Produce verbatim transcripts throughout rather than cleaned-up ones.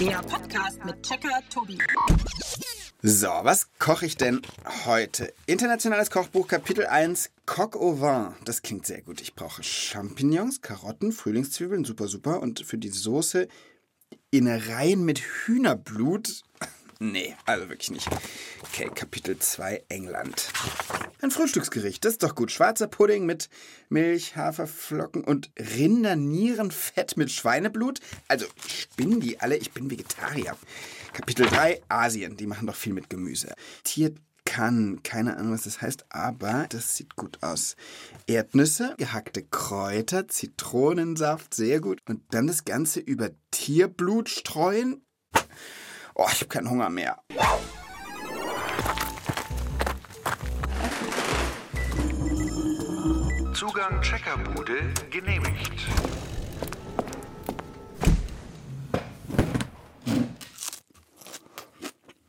Der Podcast mit Checker Tobi. So, was koche ich denn heute? Internationales Kochbuch, Kapitel eins, Coq au vin. Das klingt sehr gut. Ich brauche Champignons, Karotten, Frühlingszwiebeln, super, super. Und für die Soße Innereien mit Hühnerblut. Nee, also wirklich nicht. Okay, Kapitel zwei, England. Ein Frühstücksgericht, das ist doch gut. Schwarzer Pudding mit Milch, Haferflocken und Rindernierenfett mit Schweineblut. Also spinnen die alle, ich bin Vegetarier. Kapitel drei, Asien, die machen doch viel mit Gemüse. Tierkan, keine Ahnung, was das heißt, aber das sieht gut aus. Erdnüsse, gehackte Kräuter, Zitronensaft, sehr gut. Und dann das Ganze über Tierblut streuen. Oh, ich habe keinen Hunger mehr. Zugang Checkerbude genehmigt.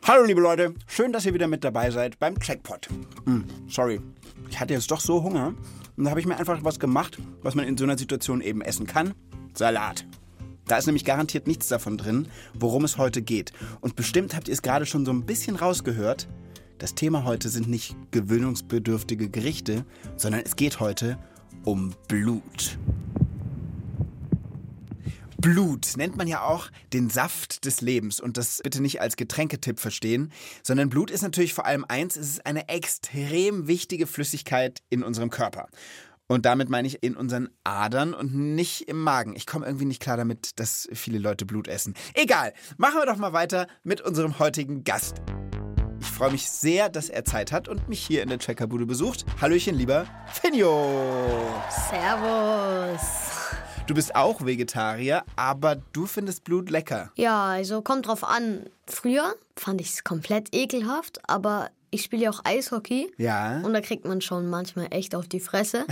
Hallo liebe Leute, schön, dass ihr wieder mit dabei seid beim Checkpot. Hm, sorry, ich hatte jetzt doch so Hunger und da habe ich mir einfach was gemacht, was man in so einer Situation eben essen kann. Salat. Da ist nämlich garantiert nichts davon drin, worum es heute geht. Und bestimmt habt ihr es gerade schon so ein bisschen rausgehört. Das Thema heute sind nicht gewöhnungsbedürftige Gerichte, sondern es geht heute um Blut. Blut nennt man ja auch den Saft des Lebens und das bitte nicht als Getränketipp verstehen, sondern Blut ist natürlich vor allem eins, es ist eine extrem wichtige Flüssigkeit in unserem Körper. Und damit meine ich in unseren Adern und nicht im Magen. Ich komme irgendwie nicht klar damit, dass viele Leute Blut essen. Egal, machen wir doch mal weiter mit unserem heutigen Gast. Ich freue mich sehr, dass er Zeit hat und mich hier in der Checkerbude besucht. Hallöchen, lieber Finjo. Servus. Du bist auch Vegetarier, aber du findest Blut lecker. Ja, also kommt drauf an. Früher fand ich es komplett ekelhaft, aber... Ich spiele ja auch Eishockey. Ja. Und da kriegt man schon manchmal echt auf die Fresse.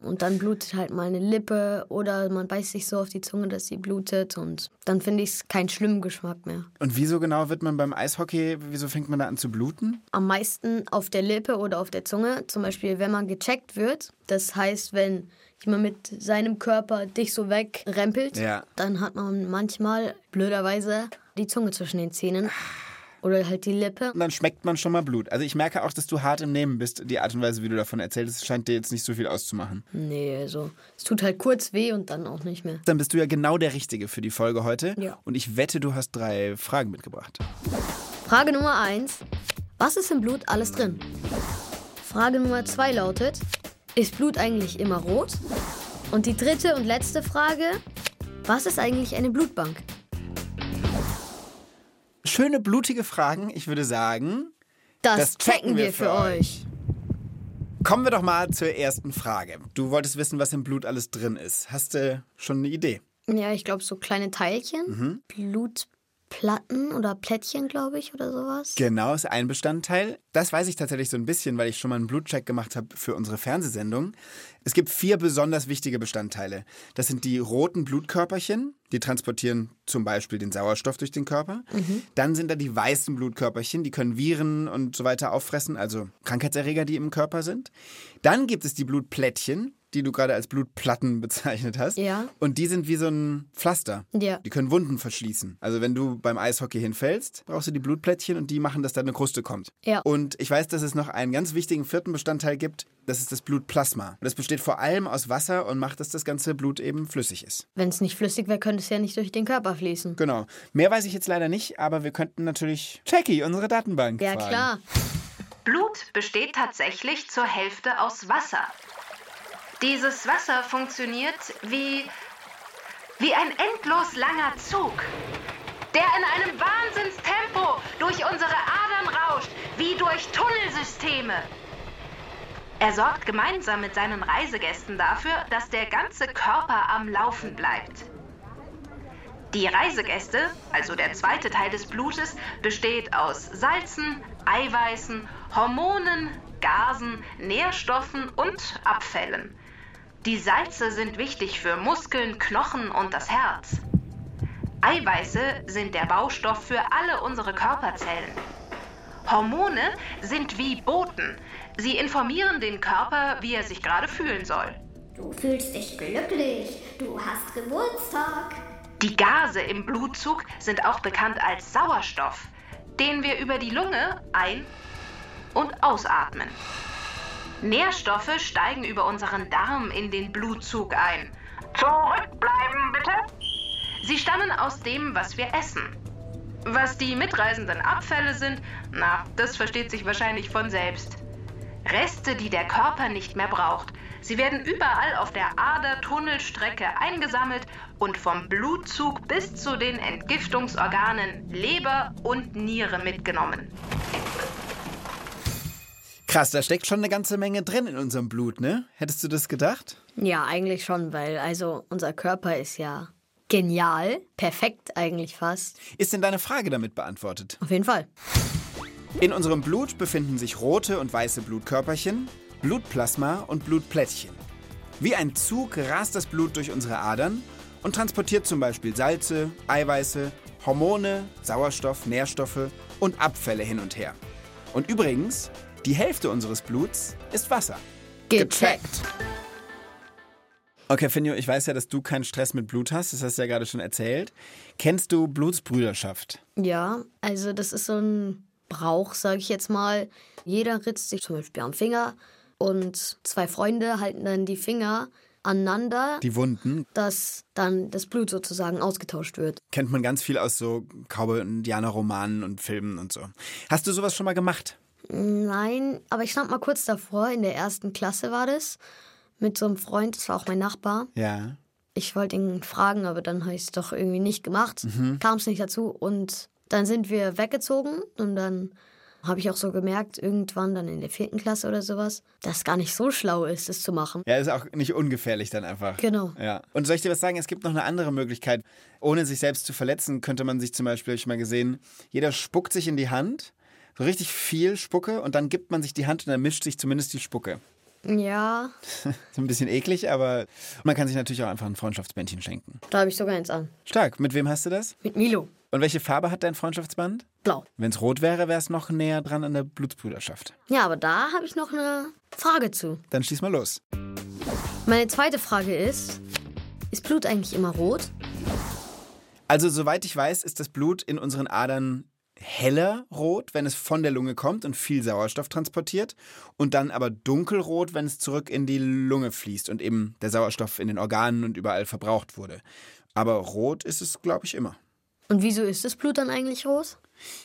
Und dann blutet halt mal eine Lippe oder man beißt sich so auf die Zunge, dass sie blutet. Und dann finde ich es keinen schlimmen Geschmack mehr. Und wieso genau wird man beim Eishockey, wieso fängt man da an zu bluten? Am meisten auf der Lippe oder auf der Zunge. Zum Beispiel, wenn man gecheckt wird. Das heißt, wenn jemand mit seinem Körper dich so wegrempelt, ja, dann hat man manchmal blöderweise die Zunge zwischen den Zähnen. Oder halt die Lippe. Und dann schmeckt man schon mal Blut. Also ich merke auch, dass du hart im Nehmen bist. Die Art und Weise, wie du davon erzählst, scheint dir jetzt nicht so viel auszumachen. Nee, also es tut halt kurz weh und dann auch nicht mehr. Dann bist du ja genau der Richtige für die Folge heute. Ja. Und ich wette, du hast drei Fragen mitgebracht. Frage Nummer eins. Was ist im Blut alles drin? Frage Nummer zwei lautet, ist Blut eigentlich immer rot? Und die dritte und letzte Frage, was ist eigentlich eine Blutbank? Schöne, blutige Fragen. Ich würde sagen, das, das checken wir für euch. Kommen wir doch mal zur ersten Frage. Du wolltest wissen, was im Blut alles drin ist. Hast du schon eine Idee? Ja, ich glaube, so kleine Teilchen. Mhm. Blutplatten oder Plättchen, glaube ich, oder sowas. Genau, ist ein Bestandteil. Das weiß ich tatsächlich so ein bisschen, weil ich schon mal einen Blutcheck gemacht habe für unsere Fernsehsendung. Es gibt vier besonders wichtige Bestandteile. Das sind die roten Blutkörperchen. Die transportieren zum Beispiel den Sauerstoff durch den Körper. Mhm. Dann sind da die weißen Blutkörperchen, die können Viren und so weiter auffressen, also Krankheitserreger, die im Körper sind. Dann gibt es die Blutplättchen, die du gerade als Blutplatten bezeichnet hast. Ja. Und die sind wie so ein Pflaster. Ja. Die können Wunden verschließen. Also wenn du beim Eishockey hinfällst, brauchst du die Blutplättchen und die machen, dass da eine Kruste kommt. Ja. Und ich weiß, dass es noch einen ganz wichtigen vierten Bestandteil gibt. Das ist das Blutplasma. Das besteht vor allem aus Wasser und macht, dass das ganze Blut eben flüssig ist. Wenn es nicht flüssig wäre, könnte es ja nicht durch den Körper fließen. Genau. Mehr weiß ich jetzt leider nicht, aber wir könnten natürlich Checky, unsere Datenbank, ja, fragen. Ja, klar. Blut besteht tatsächlich zur Hälfte aus Wasser. Dieses Wasser funktioniert wie, wie ein endlos langer Zug, der in einem Wahnsinnstempo durch unsere Adern rauscht, wie durch Tunnelsysteme. Er sorgt gemeinsam mit seinen Reisegästen dafür, dass der ganze Körper am Laufen bleibt. Die Reisegäste, also der zweite Teil des Blutes, besteht aus Salzen, Eiweißen, Hormonen, Gasen, Nährstoffen und Abfällen. Die Salze sind wichtig für Muskeln, Knochen und das Herz. Eiweiße sind der Baustoff für alle unsere Körperzellen. Hormone sind wie Boten. Sie informieren den Körper, wie er sich gerade fühlen soll. Du fühlst dich glücklich. Du hast Geburtstag. Die Gase im Blutzug sind auch bekannt als Sauerstoff, den wir über die Lunge ein- und ausatmen. Nährstoffe steigen über unseren Darm in den Blutzug ein. Zurückbleiben, bitte! Sie stammen aus dem, was wir essen. Was die mitreisenden Abfälle sind, na, das versteht sich wahrscheinlich von selbst. Reste, die der Körper nicht mehr braucht. Sie werden überall auf der Ader-Tunnelstrecke eingesammelt und vom Blutzug bis zu den Entgiftungsorganen Leber und Niere mitgenommen. Krass, da steckt schon eine ganze Menge drin in unserem Blut, ne? Hättest du das gedacht? Ja, eigentlich schon, weil also unser Körper ist ja genial, perfekt eigentlich fast. Ist denn deine Frage damit beantwortet? Auf jeden Fall. In unserem Blut befinden sich rote und weiße Blutkörperchen, Blutplasma und Blutplättchen. Wie ein Zug rast das Blut durch unsere Adern und transportiert zum Beispiel Salze, Eiweiße, Hormone, Sauerstoff, Nährstoffe und Abfälle hin und her. Und übrigens, die Hälfte unseres Bluts ist Wasser. Gecheckt! Okay, Finjo, ich weiß ja, dass du keinen Stress mit Blut hast. Das hast du ja gerade schon erzählt. Kennst du Blutsbrüderschaft? Ja, also das ist so ein Brauch, sage ich jetzt mal. Jeder ritzt sich zum Beispiel am Finger und zwei Freunde halten dann die Finger aneinander. Die Wunden. Dass dann das Blut sozusagen ausgetauscht wird. Kennt man ganz viel aus so Cowboy-Indianer-Romanen und Filmen und so. Hast du sowas schon mal gemacht? Nein, aber ich stand mal kurz davor. In der ersten Klasse war das. Mit so einem Freund, das war auch mein Nachbar. Ja. Ich wollte ihn fragen, aber dann habe ich es doch irgendwie nicht gemacht. Mhm. Kam es nicht dazu und dann sind wir weggezogen und dann habe ich auch so gemerkt, irgendwann dann in der vierten Klasse oder sowas, dass es gar nicht so schlau ist, das zu machen. Ja, ist auch nicht ungefährlich dann einfach. Genau. Ja. Und soll ich dir was sagen? Es gibt noch eine andere Möglichkeit. Ohne sich selbst zu verletzen, könnte man sich zum Beispiel, habe ich mal gesehen, jeder spuckt sich in die Hand, so richtig viel Spucke und dann gibt man sich die Hand und dann mischt sich zumindest die Spucke. Ja. So ein bisschen eklig, aber man kann sich natürlich auch einfach ein Freundschaftsbändchen schenken. Da habe ich sogar eins an. Stark. Mit wem hast du das? Mit Milo. Und welche Farbe hat dein Freundschaftsband? Blau. Wenn es rot wäre, wäre es noch näher dran an der Blutsbrüderschaft. Ja, aber da habe ich noch eine Frage zu. Dann schieß mal los. Meine zweite Frage ist, ist Blut eigentlich immer rot? Also soweit ich weiß, ist das Blut in unseren Adern heller rot, wenn es von der Lunge kommt und viel Sauerstoff transportiert und dann aber dunkelrot, wenn es zurück in die Lunge fließt und eben der Sauerstoff in den Organen und überall verbraucht wurde. Aber rot ist es, glaube ich, immer. Und wieso ist das Blut dann eigentlich rot?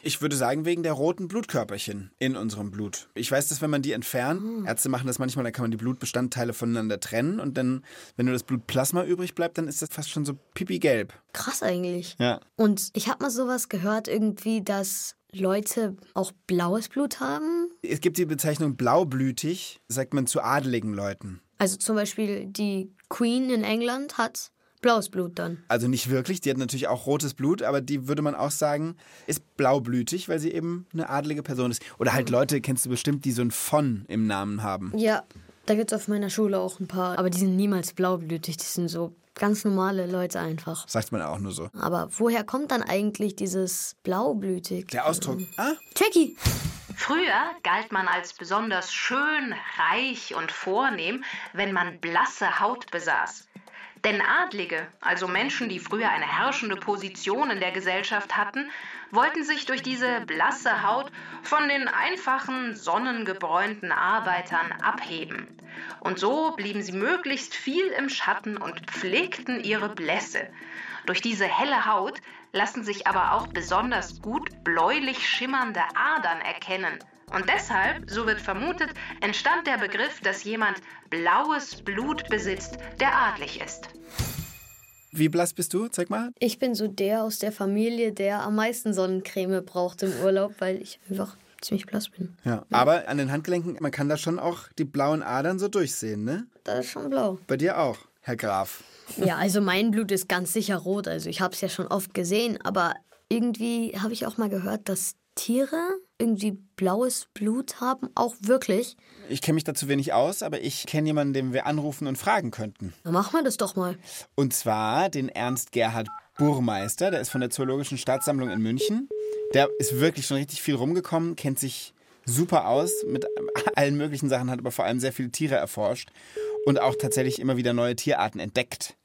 Ich würde sagen, wegen der roten Blutkörperchen in unserem Blut. Ich weiß, dass wenn man die entfernt, hm. Ärzte machen das manchmal, dann kann man die Blutbestandteile voneinander trennen und dann, wenn nur das Blutplasma übrig bleibt, dann ist das fast schon so pipigelb. Krass eigentlich. Ja. Und ich habe mal sowas gehört irgendwie, dass Leute auch blaues Blut haben. Es gibt die Bezeichnung blaublütig, sagt man zu adeligen Leuten. Also zum Beispiel die Queen in England hat blaues Blut dann. Also nicht wirklich, die hat natürlich auch rotes Blut, aber die würde man auch sagen, ist blaublütig, weil sie eben eine adelige Person ist. Oder halt Leute, kennst du bestimmt, die so ein von im Namen haben. Ja, da gibt es auf meiner Schule auch ein paar, aber die sind niemals blaublütig, die sind so ganz normale Leute einfach. Sagt man auch nur so. Aber woher kommt dann eigentlich dieses blaublütig? Der Ausdruck. Ah? Checky! Früher galt man als besonders schön, reich und vornehm, wenn man blasse Haut besaß. Denn Adlige, also Menschen, die früher eine herrschende Position in der Gesellschaft hatten, wollten sich durch diese blasse Haut von den einfachen, sonnengebräunten Arbeitern abheben. Und so blieben sie möglichst viel im Schatten und pflegten ihre Blässe. Durch diese helle Haut lassen sich aber auch besonders gut bläulich schimmernde Adern erkennen. Und deshalb, so wird vermutet, entstand der Begriff, dass jemand blaues Blut besitzt, der adlig ist. Wie blass bist du? Zeig mal. Ich bin so der aus der Familie, der am meisten Sonnencreme braucht im Urlaub, weil ich einfach ziemlich blass bin. Ja, ja. Aber an den Handgelenken, man kann da schon auch die blauen Adern so durchsehen, ne? Das ist schon blau. Bei dir auch, Herr Graf. Ja, also mein Blut ist ganz sicher rot. Also ich habe es ja schon oft gesehen, aber irgendwie habe ich auch mal gehört, dass Tiere irgendwie blaues Blut haben, auch wirklich. Ich kenne mich dazu wenig aus, aber ich kenne jemanden, den wir anrufen und fragen könnten. Dann machen wir das doch mal. Und zwar den Ernst Gerhard Burmeister, der ist von der Zoologischen Staatssammlung in München. Der ist wirklich schon richtig viel rumgekommen, kennt sich super aus mit allen möglichen Sachen, hat aber vor allem sehr viele Tiere erforscht und auch tatsächlich immer wieder neue Tierarten entdeckt.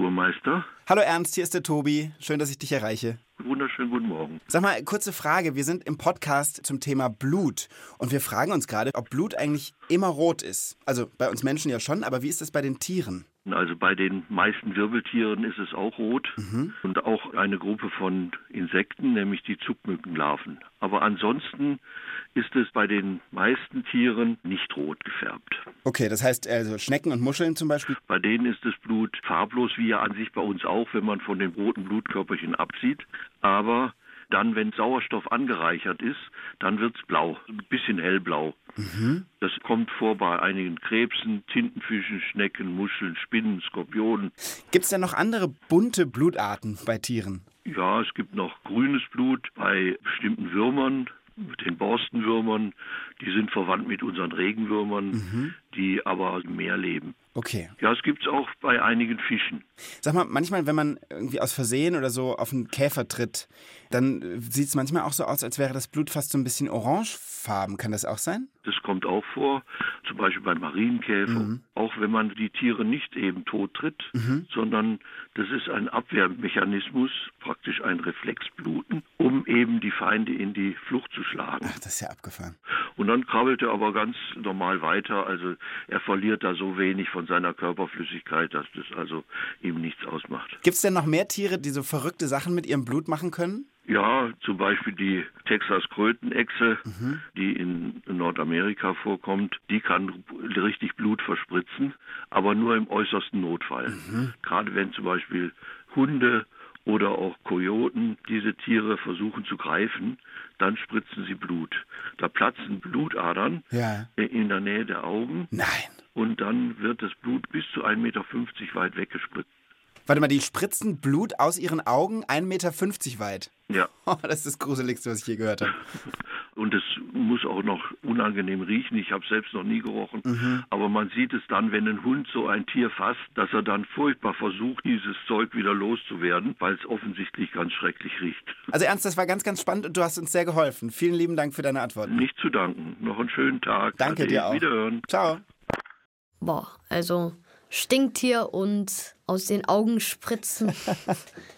Burmeister. Hallo Ernst, hier ist der Tobi. Schön, dass ich dich erreiche. Wunderschönen guten Morgen. Sag mal, kurze Frage. Wir sind im Podcast zum Thema Blut. Und wir fragen uns gerade, ob Blut eigentlich immer rot ist. Also bei uns Menschen ja schon, aber wie ist das bei den Tieren? Also bei den meisten Wirbeltieren ist es auch rot. Mhm. Und auch eine Gruppe von Insekten, nämlich die Zugmückenlarven. Aber ansonsten ist es bei den meisten Tieren nicht rot gefärbt. Okay, das heißt also Schnecken und Muscheln zum Beispiel? Bei denen ist das Blut farblos, wie ja an sich bei uns auch, wenn man von den roten Blutkörperchen absieht. Aber dann, wenn Sauerstoff angereichert ist, dann wird es blau, ein bisschen hellblau. Mhm. Das kommt vor bei einigen Krebsen, Tintenfischen, Schnecken, Muscheln, Spinnen, Skorpionen. Gibt es denn noch andere bunte Blutarten bei Tieren? Ja, es gibt noch grünes Blut bei bestimmten Würmern, den Borstenwürmern. Die sind verwandt mit unseren Regenwürmern, mhm. die aber im Meer leben. Okay. Ja, es gibt es auch bei einigen Fischen. Sag mal, manchmal, wenn man irgendwie aus Versehen oder so auf einen Käfer tritt, dann sieht es manchmal auch so aus, als wäre das Blut fast so ein bisschen orangefarben. Kann das auch sein? Das kommt auch vor, zum Beispiel beim Marienkäfer. Mhm. Auch wenn man die Tiere nicht eben tot tritt, mhm. sondern das ist ein Abwehrmechanismus, praktisch ein Reflexbluten, um eben die Feinde in die Flucht zu schlagen. Ach, das ist ja abgefahren. Und dann krabbelt er aber ganz normal weiter. Also er verliert da so wenig von seiner Körperflüssigkeit, dass das also ihm nichts ausmacht. Gibt es denn noch mehr Tiere, die so verrückte Sachen mit ihrem Blut machen können? Ja, zum Beispiel die Texas-Krötenechse, mhm. die in Nordamerika vorkommt, die kann richtig Blut verspritzen, aber nur im äußersten Notfall. Mhm. Gerade wenn zum Beispiel Hunde oder auch Kojoten diese Tiere versuchen zu greifen, dann spritzen sie Blut. Da platzen Blutadern ja. in der Nähe der Augen. Nein. Und dann wird das Blut bis zu ein Meter fünfzig weit weggespritzt. Warte mal, die spritzen Blut aus ihren Augen ein Meter fünfzig weit? Ja. Oh, das ist das Gruseligste, was ich je gehört habe. Und es muss auch noch unangenehm riechen. Ich habe es selbst noch nie gerochen. Mhm. Aber man sieht es dann, wenn ein Hund so ein Tier fasst, dass er dann furchtbar versucht, dieses Zeug wieder loszuwerden, weil es offensichtlich ganz schrecklich riecht. Also Ernst, das war ganz, ganz spannend und du hast uns sehr geholfen. Vielen lieben Dank für deine Antworten. Nicht zu danken. Noch einen schönen Tag. Danke Ade. Dir auch. Wiederhören. Ciao. Boah, also Stinktier und aus den Augen spritzen.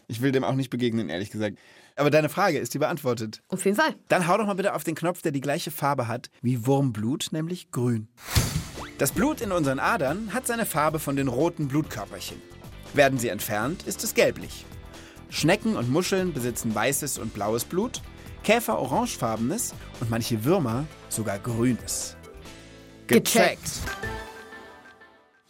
Ich will dem auch nicht begegnen, ehrlich gesagt. Aber deine Frage ist die beantwortet. Auf jeden Fall. Dann hau doch mal bitte auf den Knopf, der die gleiche Farbe hat wie Wurmblut, nämlich grün. Das Blut in unseren Adern hat seine Farbe von den roten Blutkörperchen. Werden sie entfernt, ist es gelblich. Schnecken und Muscheln besitzen weißes und blaues Blut, Käfer orangefarbenes und manche Würmer sogar grünes. Gecheckt! Gecheckt.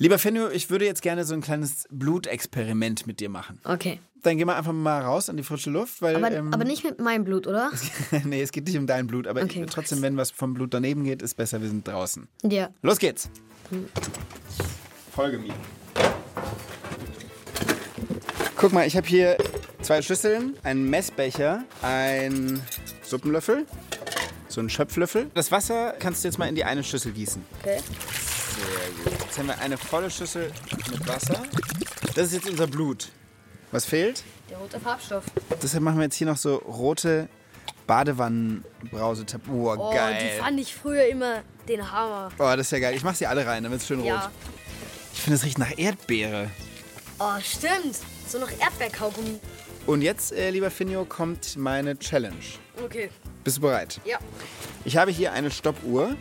Lieber Finjo, ich würde jetzt gerne so ein kleines Blutexperiment mit dir machen. Okay. Dann gehen wir einfach mal raus an die frische Luft. Weil, aber, ähm, aber nicht mit meinem Blut, oder? Nee, es geht nicht um dein Blut, aber okay, trotzdem, wenn was vom Blut daneben geht, ist besser, wir sind draußen. Ja. Los geht's. Folge mir. Guck mal, ich habe hier zwei Schüsseln, einen Messbecher, einen Suppenlöffel, so einen Schöpflöffel. Das Wasser kannst du jetzt mal in die eine Schüssel gießen. Okay. Sehr gut. Jetzt haben wir eine volle Schüssel mit Wasser. Das ist jetzt unser Blut. Was fehlt? Der rote Farbstoff. Deshalb machen wir jetzt hier noch so rote Badewannenbrausetablette. Oh, oh, geil. Die fand ich früher immer den Hammer. Oh, das ist ja geil. Ich mach sie alle rein, damit es schön ja. rot. Ich finde, es riecht nach Erdbeere. Oh, stimmt. So nach Erdbeerkaugummi. Und jetzt, äh, lieber Finjo, kommt meine Challenge. Okay. Bist du bereit? Ja. Ich habe hier eine Stoppuhr.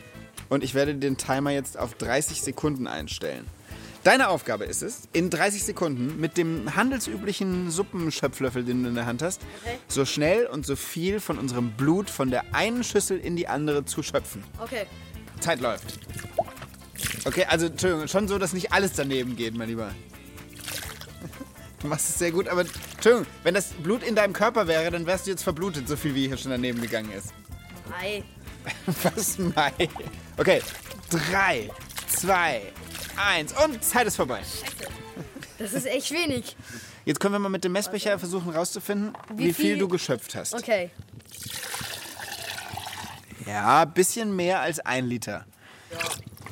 Und ich werde den Timer jetzt auf dreißig Sekunden einstellen. Deine Aufgabe ist es, in dreißig Sekunden mit dem handelsüblichen Suppenschöpflöffel, den du in der Hand hast, okay, so schnell und so viel von unserem Blut von der einen Schüssel in die andere zu schöpfen. Okay. Zeit läuft. Okay, also Entschuldigung, schon so, dass nicht alles daneben geht, mein Lieber. Du machst es sehr gut, aber Entschuldigung, wenn das Blut in deinem Körper wäre, dann wärst du jetzt verblutet, so viel wie hier schon daneben gegangen ist. Nein. Was mei? Okay, drei, zwei, eins und Zeit ist vorbei. Scheiße, das ist echt wenig. Jetzt können wir mal mit dem Messbecher okay. versuchen rauszufinden, wie, wie viel, viel du geschöpft hast. Okay. Ja, ein bisschen mehr als ein Liter. Ja,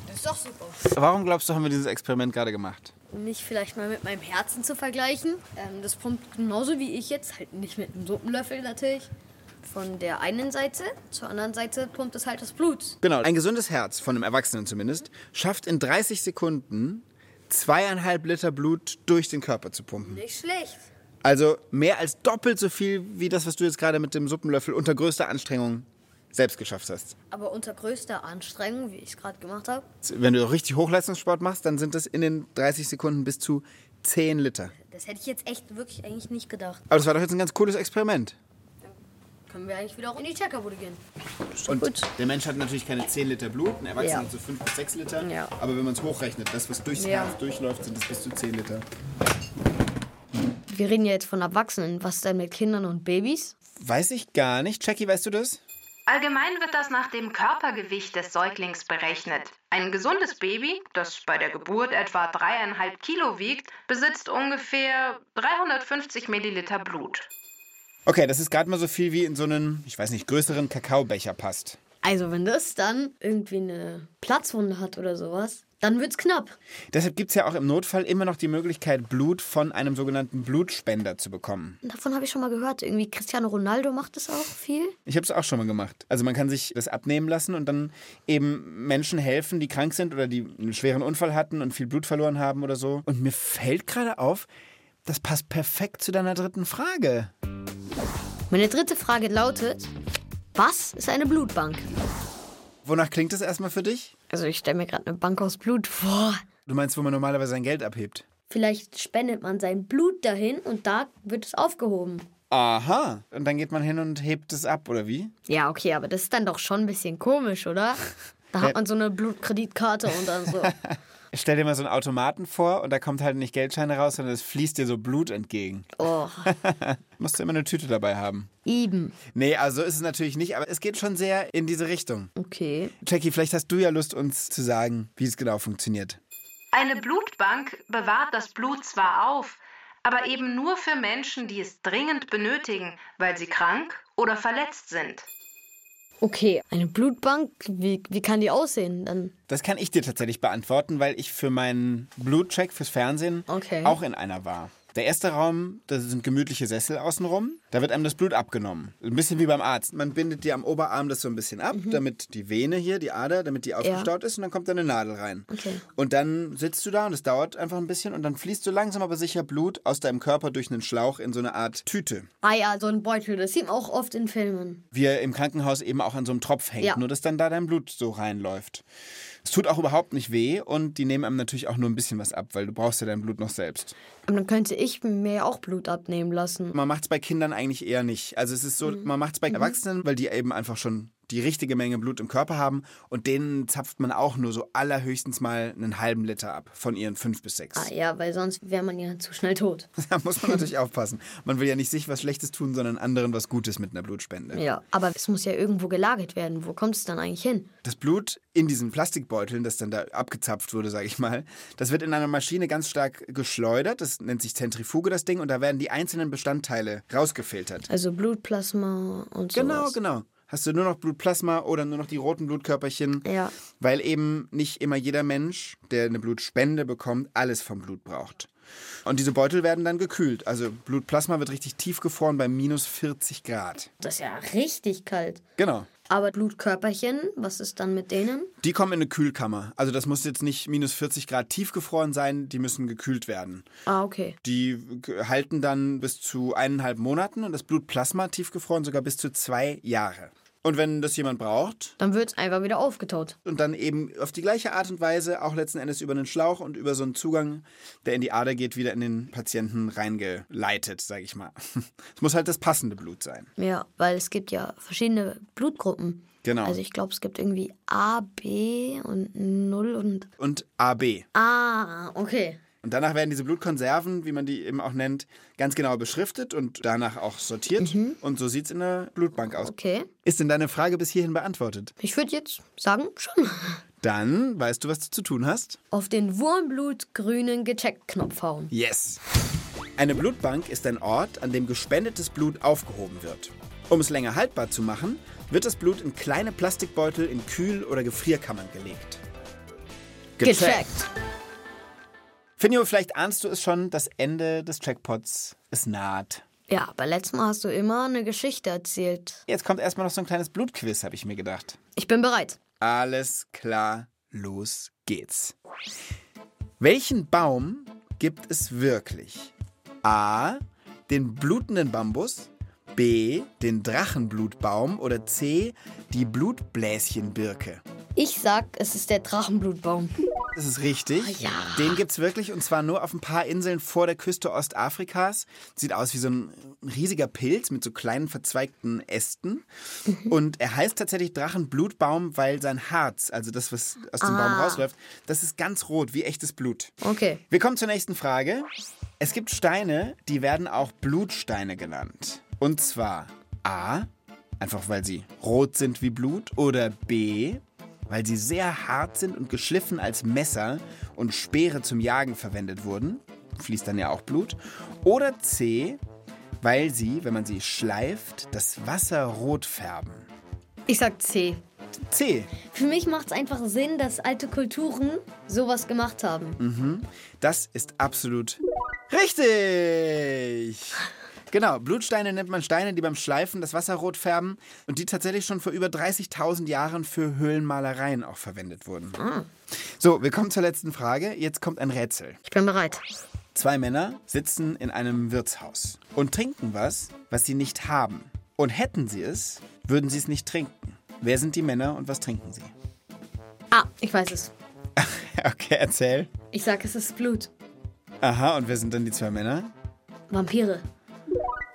das ist doch super. Warum glaubst du, haben wir dieses Experiment gerade gemacht? Nicht vielleicht mal mit meinem Herzen zu vergleichen. Ähm, das pumpt genauso wie ich jetzt, halt nicht mit einem Suppenlöffel natürlich. Von der einen Seite zur anderen Seite pumpt es halt das Blut. Genau, ein gesundes Herz, von einem Erwachsenen zumindest, schafft in dreißig Sekunden zweieinhalb Liter Blut durch den Körper zu pumpen. Nicht schlecht. Also mehr als doppelt so viel wie das, was du jetzt gerade mit dem Suppenlöffel unter größter Anstrengung selbst geschafft hast. Aber unter größter Anstrengung, wie ich es gerade gemacht habe. Wenn du richtig Hochleistungssport machst, dann sind das in den dreißig Sekunden bis zu zehn Liter. Das hätte ich jetzt echt wirklich eigentlich nicht gedacht. Aber das war doch jetzt ein ganz cooles Experiment. Dann können wir eigentlich wieder auch in die Checkerbude gehen. Und gut. Der Mensch hat natürlich keine zehn Liter Blut, ein Erwachsener ja. hat so fünf bis sechs Liter. Ja. Aber wenn man es hochrechnet, das, was durchs ja. Herz durchläuft, sind das bis zu zehn Liter. Wir reden ja jetzt von Erwachsenen. Was ist denn mit Kindern und Babys? Weiß ich gar nicht. Jackie, weißt du das? Allgemein wird das nach dem Körpergewicht des Säuglings berechnet. Ein gesundes Baby, das bei der Geburt etwa dreieinhalb Kilo wiegt, besitzt ungefähr dreihundertfünfzig Milliliter Blut. Okay, das ist gerade mal so viel wie in so einen, ich weiß nicht, größeren Kakaobecher passt. Also wenn das dann irgendwie eine Platzwunde hat oder sowas, dann wird's knapp. Deshalb gibt's ja auch im Notfall immer noch die Möglichkeit, Blut von einem sogenannten Blutspender zu bekommen. Davon habe ich schon mal gehört. Irgendwie Cristiano Ronaldo macht das auch viel. Ich habe es auch schon mal gemacht. Also man kann sich das abnehmen lassen und dann eben Menschen helfen, die krank sind oder die einen schweren Unfall hatten und viel Blut verloren haben oder so. Und mir fällt gerade auf, das passt perfekt zu deiner dritten Frage. Meine dritte Frage lautet, was ist eine Blutbank? Wonach klingt das erstmal für dich? Also ich stelle mir gerade eine Bank aus Blut vor. Du meinst, wo man normalerweise sein Geld abhebt? Vielleicht spendet man sein Blut dahin und da wird es aufgehoben. Aha. Und dann geht man hin und hebt es ab, oder wie? Ja, okay, aber das ist dann doch schon ein bisschen komisch, oder? Da hat man so eine Blutkreditkarte und dann so. Stell dir mal so einen Automaten vor und da kommt halt nicht Geldscheine raus, sondern es fließt dir so Blut entgegen. Oh. Musst du immer eine Tüte dabei haben. Eben. Nee, also ist es natürlich nicht, aber es geht schon sehr in diese Richtung. Okay. Jackie, vielleicht hast du ja Lust, uns zu sagen, wie es genau funktioniert. Eine Blutbank bewahrt das Blut zwar auf, aber eben nur für Menschen, die es dringend benötigen, weil sie krank oder verletzt sind. Okay, eine Blutbank, wie, wie kann die aussehen dann? Das kann ich dir tatsächlich beantworten, weil ich für meinen Blutcheck fürs Fernsehen okay. auch in einer war. Der erste Raum, das sind gemütliche Sessel außenrum, da wird einem das Blut abgenommen. Ein bisschen wie beim Arzt. Man bindet dir am Oberarm das so ein bisschen ab, mhm. damit die Vene hier, die Ader, damit die aufgestaut ja. ist und dann kommt da eine Nadel rein. Okay. Und dann sitzt du da und es dauert einfach ein bisschen und dann fließt so langsam aber sicher Blut aus deinem Körper durch einen Schlauch in so eine Art Tüte. Ah ja, so ein Beutel, das sieht man auch oft in Filmen. Wie er im Krankenhaus eben auch an so einem Tropf hängt, ja. nur dass dann da dein Blut so reinläuft. Es tut auch überhaupt nicht weh und die nehmen einem natürlich auch nur ein bisschen was ab, weil du brauchst ja dein Blut noch selbst. Und dann könnte ich mir auch Blut abnehmen lassen. Man macht es bei Kindern eigentlich eher nicht. Also es ist so, mhm. man macht es bei Erwachsenen, weil die eben einfach schon die richtige Menge Blut im Körper haben und denen zapft man auch nur so allerhöchstens mal einen halben Liter ab von ihren fünf bis sechs. Ah ja, weil sonst wäre man ja zu schnell tot. Da muss man natürlich aufpassen. Man will ja nicht sich was Schlechtes tun, sondern anderen was Gutes mit einer Blutspende. Ja, aber es muss ja irgendwo gelagert werden. Wo kommt es dann eigentlich hin? Das Blut in diesen Plastikbeuteln, das dann da abgezapft wurde, sage ich mal, das wird in einer Maschine ganz stark geschleudert. Das nennt sich Zentrifuge, das Ding. Und da werden die einzelnen Bestandteile rausgefiltert. Also Blutplasma und so. Genau, genau. Hast du nur noch Blutplasma oder nur noch die roten Blutkörperchen? Ja. Weil eben nicht immer jeder Mensch, der eine Blutspende bekommt, alles vom Blut braucht. Und diese Beutel werden dann gekühlt. Also Blutplasma wird richtig tief gefroren bei minus vierzig Grad. Das ist ja richtig kalt. Genau. Aber Blutkörperchen, was ist dann mit denen? Die kommen in eine Kühlkammer. Also das muss jetzt nicht minus vierzig Grad tiefgefroren sein, die müssen gekühlt werden. Ah, okay. Die halten dann bis zu eineinhalb Monaten und das Blutplasma tiefgefroren sogar bis zu zwei Jahre. Und wenn das jemand braucht... Dann wird es einfach wieder aufgetaut. Und dann eben auf die gleiche Art und Weise, auch letzten Endes über einen Schlauch und über so einen Zugang, der in die Ader geht, wieder in den Patienten reingeleitet, sage ich mal. Es muss halt das passende Blut sein. Ja, weil es gibt ja verschiedene Blutgruppen. Genau. Also ich glaube, es gibt irgendwie A, B und null und... Und A B. Ah, okay. Und danach werden diese Blutkonserven, wie man die eben auch nennt, ganz genau beschriftet und danach auch sortiert. Mhm. Und so sieht es in der Blutbank aus. Okay. Ist denn deine Frage bis hierhin beantwortet? Ich würde jetzt sagen, schon. Dann weißt du, was du zu tun hast? Auf den Wurmblutgrünen Gecheckt-Knopf hauen. Yes. Eine Blutbank ist ein Ort, an dem gespendetes Blut aufgehoben wird. Um es länger haltbar zu machen, wird das Blut in kleine Plastikbeutel in Kühl- oder Gefrierkammern gelegt. Gecheckt. Gecheckt. Finjo, vielleicht ahnst du es schon, das Ende des Checkpots ist naht. Ja, aber letztes Mal hast du immer eine Geschichte erzählt. Jetzt kommt erstmal noch so ein kleines Blutquiz, habe ich mir gedacht. Ich bin bereit. Alles klar, los geht's. Welchen Baum gibt es wirklich? A. Den blutenden Bambus, B. Den Drachenblutbaum oder C. die Blutbläschenbirke. Ich sag, es ist der Drachenblutbaum. Das ist richtig. Oh, ja. Den gibt's wirklich und zwar nur auf ein paar Inseln vor der Küste Ostafrikas. Sieht aus wie so ein riesiger Pilz mit so kleinen verzweigten Ästen. Und er heißt tatsächlich Drachenblutbaum, weil sein Harz, also das, was aus dem ah. Baum rausläuft, das ist ganz rot, wie echtes Blut. Okay. Wir kommen zur nächsten Frage. Es gibt Steine, die werden auch Blutsteine genannt. Und zwar A, einfach weil sie rot sind wie Blut oder B, weil sie sehr hart sind und geschliffen als Messer und Speere zum Jagen verwendet wurden. Fließt dann ja auch Blut. Oder C, weil sie, wenn man sie schleift, das Wasser rot färben. Ich sag C. C. Für mich macht es einfach Sinn, dass alte Kulturen sowas gemacht haben. Mhm. Das ist absolut richtig. Genau, Blutsteine nennt man Steine, die beim Schleifen das Wasser rot färben und die tatsächlich schon vor über dreißigtausend Jahren für Höhlenmalereien auch verwendet wurden. Ah. So, wir kommen zur letzten Frage. Jetzt kommt ein Rätsel. Ich bin bereit. Zwei Männer sitzen in einem Wirtshaus und trinken was, was sie nicht haben. Und hätten sie es, würden sie es nicht trinken. Wer sind die Männer und was trinken sie? Ah, ich weiß es. Okay, erzähl. Ich sag, es ist Blut. Aha, und wer sind dann die zwei Männer? Vampire.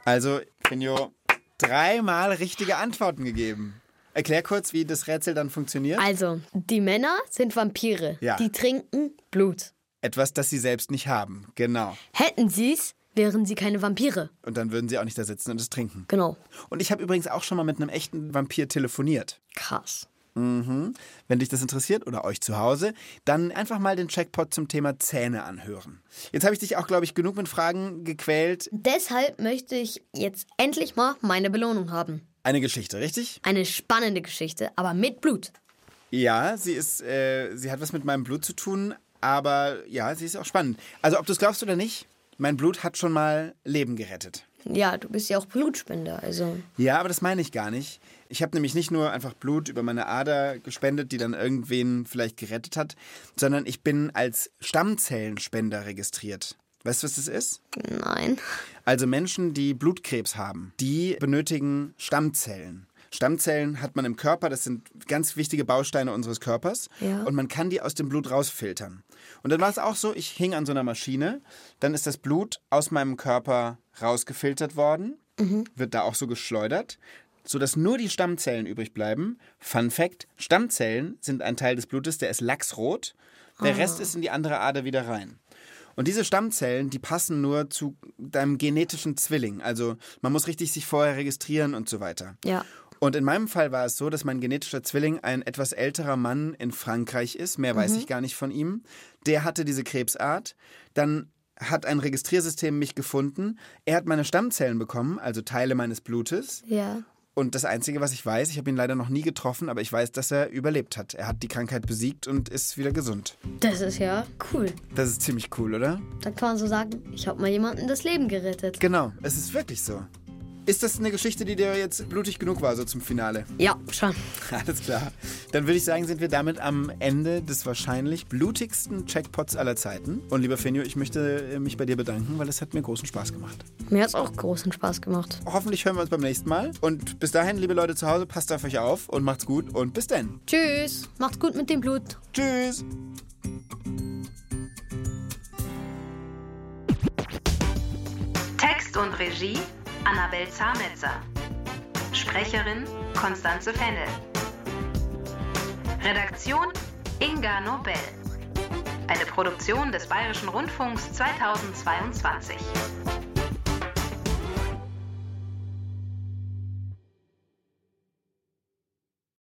Also, Finjo, dreimal richtige Antworten gegeben. Erklär kurz, wie das Rätsel dann funktioniert. Also, die Männer sind Vampire. Ja. Die trinken Blut. Etwas, das sie selbst nicht haben, genau. Hätten sie's, wären sie keine Vampire. Und dann würden sie auch nicht da sitzen und es trinken. Genau. Und ich habe übrigens auch schon mal mit einem echten Vampir telefoniert. Krass. Mhm. Wenn dich das interessiert oder euch zu Hause, dann einfach mal den Checkpot zum Thema Zähne anhören. Jetzt habe ich dich auch, glaube ich, genug mit Fragen gequält. Deshalb möchte ich jetzt endlich mal meine Belohnung haben. Eine Geschichte, richtig? Eine spannende Geschichte, aber mit Blut. Ja, sie ist, äh, sie hat was mit meinem Blut zu tun, aber ja, sie ist auch spannend. Also ob du es glaubst oder nicht, mein Blut hat schon mal Leben gerettet. Ja, du bist ja auch Blutspender, also. Ja, aber das meine ich gar nicht. Ich habe nämlich nicht nur einfach Blut über meine Ader gespendet, die dann irgendwen vielleicht gerettet hat, sondern ich bin als Stammzellenspender registriert. Weißt du, was das ist? Nein. Also Menschen, die Blutkrebs haben, die benötigen Stammzellen. Stammzellen hat man im Körper, das sind ganz wichtige Bausteine unseres Körpers. Ja. Und man kann die aus dem Blut rausfiltern. Und dann war es auch so, ich hing an so einer Maschine, dann ist das Blut aus meinem Körper rausgefiltert worden, mhm. wird da auch so geschleudert, sodass nur die Stammzellen übrig bleiben. Fun Fact, Stammzellen sind ein Teil des Blutes, der ist lachsrot, der ah. Rest ist in die andere Ader wieder rein. Und diese Stammzellen, die passen nur zu deinem genetischen Zwilling. Also man muss richtig sich vorher registrieren und so weiter. Ja. Und in meinem Fall war es so, dass mein genetischer Zwilling ein etwas älterer Mann in Frankreich ist. Mehr weiß mhm. ich gar nicht von ihm. Der hatte diese Krebsart. Dann hat ein Registriersystem mich gefunden. Er hat meine Stammzellen bekommen, also Teile meines Blutes. Ja. Und das Einzige, was ich weiß, ich habe ihn leider noch nie getroffen, aber ich weiß, dass er überlebt hat. Er hat die Krankheit besiegt und ist wieder gesund. Das ist ja cool. Das ist ziemlich cool, oder? Dann kann man so sagen, ich habe mal jemandem das Leben gerettet. Genau, es ist wirklich so. Ist das eine Geschichte, die dir jetzt blutig genug war, so zum Finale? Ja, schon. Alles klar. Dann würde ich sagen, sind wir damit am Ende des wahrscheinlich blutigsten Checkpots aller Zeiten. Und lieber Finjo, ich möchte mich bei dir bedanken, weil es hat mir großen Spaß gemacht. Mir hat es auch großen Spaß gemacht. Hoffentlich hören wir uns beim nächsten Mal. Und bis dahin, liebe Leute zu Hause, passt auf euch auf und macht's gut und bis dann. Tschüss. Macht's gut mit dem Blut. Tschüss. Text und Regie Annabel Zametzer. Sprecherin Konstanze Fennel. Redaktion Inga Nobel. Eine Produktion des Bayerischen Rundfunks zweitausendzweiundzwanzig.